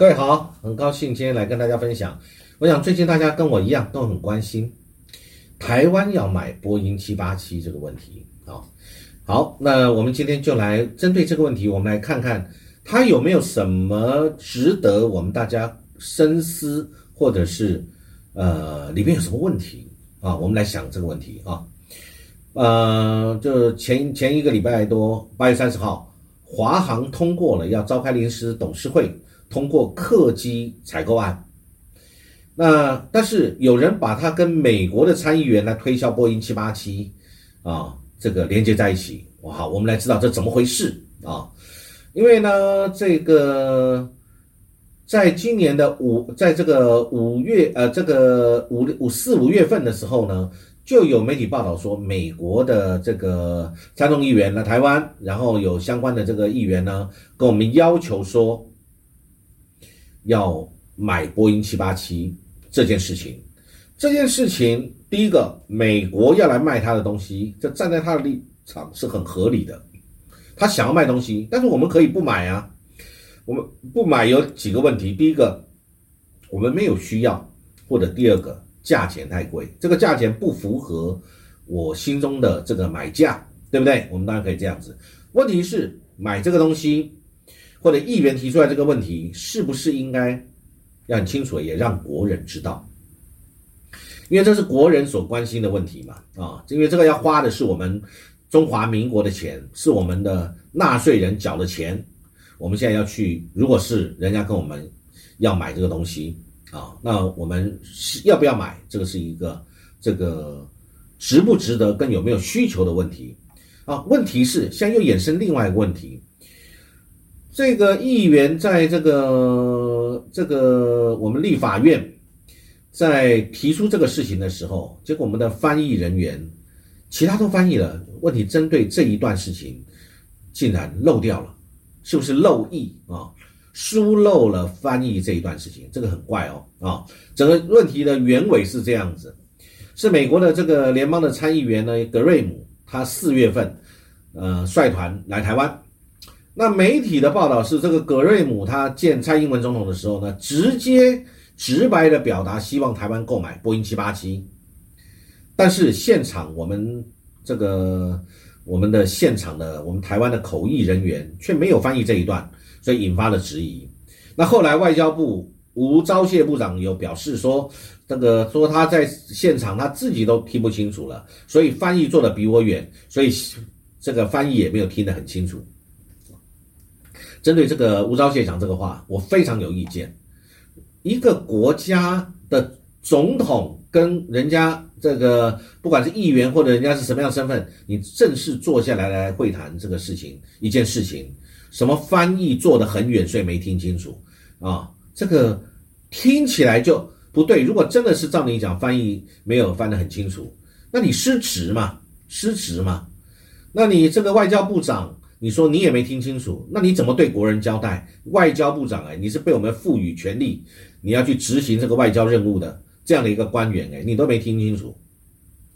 各位好，很高兴今天来跟大家分享。我想最近大家跟我一样都很关心台湾要买波音787这个问题。好，那我们今天就来针对这个问题，我们来看看它有没有什么值得我们大家深思，或者是里面有什么问题啊？我们来想这个问题啊。就前一个礼拜多，8月30号，华航通过了要召开临时董事会，通过客机采购案。那但是有人把它跟美国的参议员来推销波音787啊，这个连接在一起。哇，我们来知道这怎么回事啊？因为呢，这个在今年的5月份的时候呢，就有媒体报道说，美国的这个参众议员来台湾，然后有相关的这个议员呢，跟我们要求说，要买波音787这件事情。这件事情，第一个，美国要来卖他的东西，这站在他的立场是很合理的。他想要卖东西，但是我们可以不买啊。我们不买有几个问题，第一个，我们没有需要，或者第二个，价钱太贵，这个价钱不符合我心中的这个买价，对不对？我们当然可以这样子。问题是买这个东西，或者议员提出来这个问题，是不是应该要很清楚，也让国人知道？因为这是国人所关心的问题嘛，啊，因为这个要花的是我们中华民国的钱，是我们的纳税人缴的钱，我们现在要去，如果是人家跟我们要买这个东西啊，那我们要不要买？这个是一个值不值得跟有没有需求的问题啊。问题是现在又衍生另外一个问题，这个议员在我们立法院在提出这个事情的时候，结果我们的翻译人员其他都翻译了，问题针对这一段事情竟然漏掉了，是不是漏译啊？疏漏了翻译这一段事情，这个很怪哦啊！整个问题的原委是这样子，是美国的这个联邦的参议员呢格瑞姆，他4月份率团来台湾。那媒体的报道是，这个格瑞姆他见蔡英文总统的时候呢，直白的表达希望台湾购买波音787，但是现场我们台湾的口译人员却没有翻译这一段。所以引发了质疑。那后来外交部吴钊燮部长有表示说，说他在现场他自己都听不清楚了，所以翻译做得比我远，所以这个翻译也没有听得很清楚。针对这个吴钊燮讲这个话，我非常有意见。一个国家的总统跟人家不管是议员或者人家是什么样的身份，你正式坐下来会谈这个事情，一件事情。什么翻译做得很远，所以没听清楚啊？这个听起来就不对。如果真的是照你讲，翻译没有翻得很清楚，那你失职嘛？那你这个外交部长，你说你也没听清楚，那你怎么对国人交代？外交部长你是被我们赋予权力，你要去执行这个外交任务的这样的一个官员你都没听清楚，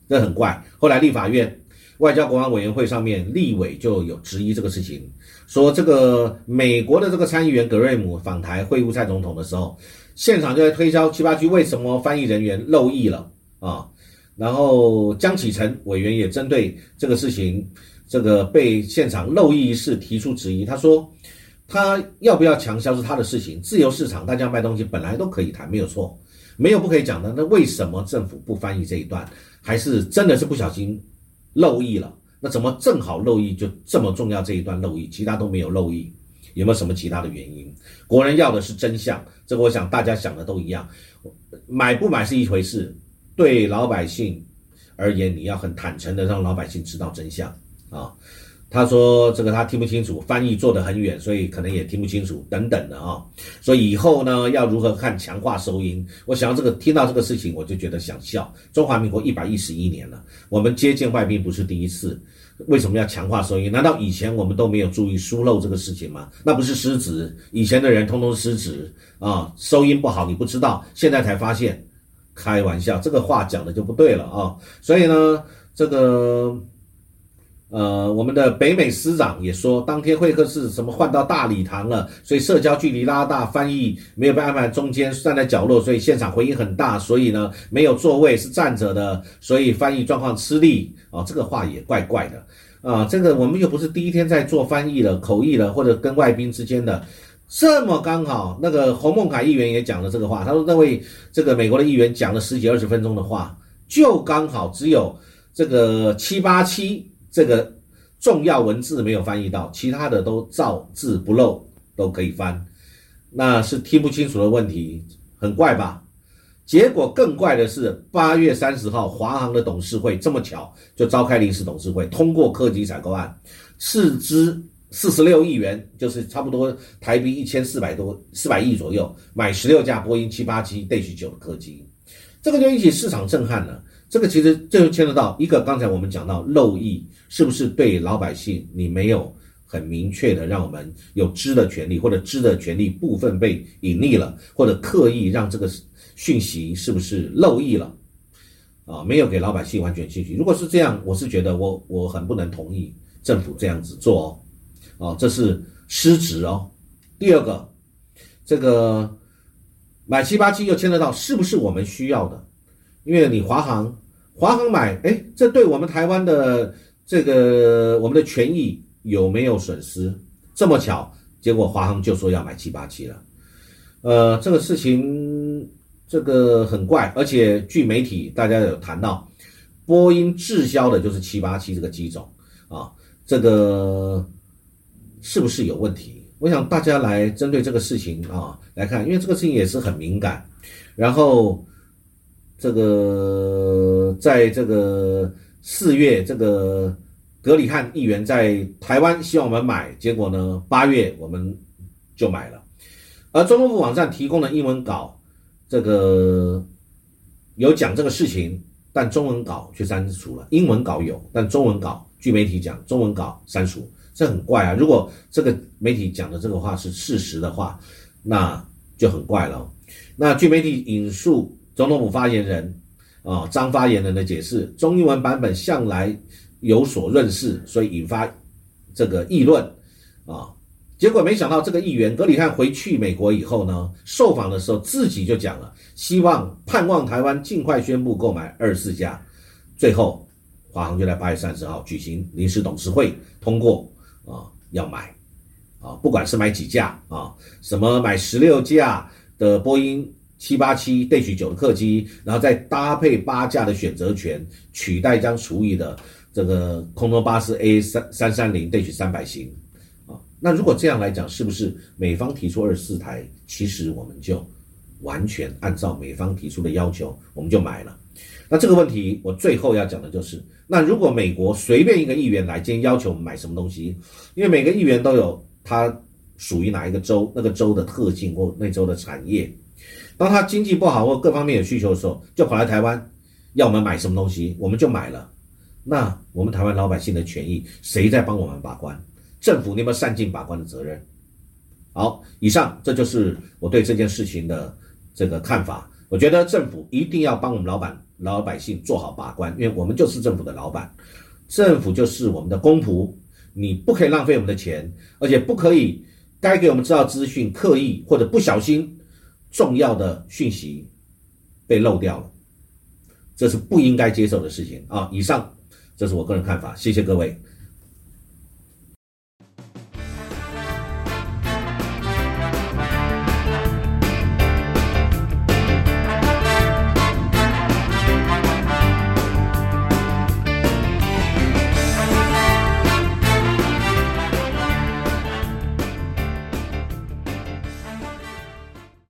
这很怪。后来立法院。外交国安委员会上面立委就有质疑这个事情，说这个美国的这个参议员格瑞姆访台会晤蔡总统的时候，现场就在推销787为什么翻译人员漏译了啊？然后江启臣委员也针对这个事情，被现场漏译一事提出质疑，他说他要不要强销是他的事情，自由市场大家卖东西本来都可以谈，没有错，没有不可以讲的。那为什么政府不翻译这一段？还是真的是不小心？漏译了，那怎么正好漏译就这么重要？这一段漏译，其他都没有漏译，有没有什么其他的原因？国人要的是真相，这个我想大家想的都一样。买不买是一回事，对老百姓而言，你要很坦诚的让老百姓知道真相啊。他说他听不清楚，翻译做得很远，所以可能也听不清楚等等的啊。所以以后呢，要如何看强化收音？我想到听到这个事情，我就觉得想笑。中华民国111年了，我们接见外宾不是第一次，为什么要强化收音？难道以前我们都没有注意疏漏这个事情吗？那不是失职？以前的人通通失职啊，收音不好你不知道，现在才发现，开玩笑，这个话讲的就不对了啊。所以呢，我们的北美司长也说，当天会客室什么换到大礼堂了，所以社交距离拉大，翻译没有被安排中间，站在角落，所以现场回音很大，所以呢没有座位是站着的，所以翻译状况吃力啊，这个话也怪怪的啊，这个我们又不是第一天在做翻译了、口译了，或者跟外宾之间的。这么刚好，那个洪孟凯议员也讲了这个话，他说那位这个美国的议员讲了十几二十分钟的话，就刚好只有这个787这个重要文字没有翻译到，其他的都照字不漏都可以翻，那是听不清楚的问题，很怪吧？结果更怪的是8月30号华航的董事会这么巧就召开临时董事会，通过客机采购案，斥资46亿元，就是差不多台币1400亿左右，买16架波音 787-9 的客机，这个就引起市场震撼了。这个其实就牵扯到一个，刚才我们讲到漏译，是不是对老百姓你没有很明确的让我们有知的权利，或者知的权利部分被隐匿了，或者刻意让这个讯息是不是漏译了啊？没有给老百姓完全信息。如果是这样，我是觉得我很不能同意政府这样子做哦。哦，这是失职哦。第二个，这个买787又牵扯到是不是我们需要的，因为你华航买，诶，这对我们台湾的这个我们的权益有没有损失？这么巧，结果华航就说要买787了。这个事情这个很怪，而且据媒体大家有谈到，波音滞销的就是787这个机种啊，这个是不是有问题？我想大家来针对这个事情啊来看，因为这个事情也是很敏感。然后这个在这个4月，这个葛礼汉议员在台湾希望我们买，结果呢8月我们就买了。而中国部网站提供的英文稿，这个有讲这个事情，但中文稿却删除了。英文稿有，但中文稿据媒体讲，中文稿删除。这很怪啊，如果这个媒体讲的这个话是事实的话，那就很怪了。那据媒体引述总统府发言人张发言人的解释，中英文版本向来有所润饰，所以引发这个议论结果没想到这个议员葛礼汉回去美国以后呢，受访的时候自己就讲了，盼望台湾尽快宣布购买24架。最后华航就在8月30号举行临时董事会，通过要买不管是买几架什么买16架的波音 787-9 的客机，然后再搭配8架的选择权，取代将除以的这个空中巴士 A330-300 型那如果这样来讲，是不是美方提出24台，其实我们就完全按照美方提出的要求我们就买了？那这个问题我最后要讲的就是，那如果美国随便一个议员来今天要求我们买什么东西，因为每个议员都有他属于哪一个州，那个州的特性或那州的产业，当他经济不好或各方面有需求的时候，就跑来台湾要我们买什么东西，我们就买了。那我们台湾老百姓的权益谁在帮我们把关？政府你有没有善尽把关的责任？好，以上这就是我对这件事情的这个看法。我觉得政府一定要帮我们老百姓做好把关，因为我们就是政府的老板，政府就是我们的公仆，你不可以浪费我们的钱，而且不可以该给我们知道资讯刻意或者不小心重要的讯息被漏掉了，这是不应该接受的事情以上这是我个人看法，谢谢各位。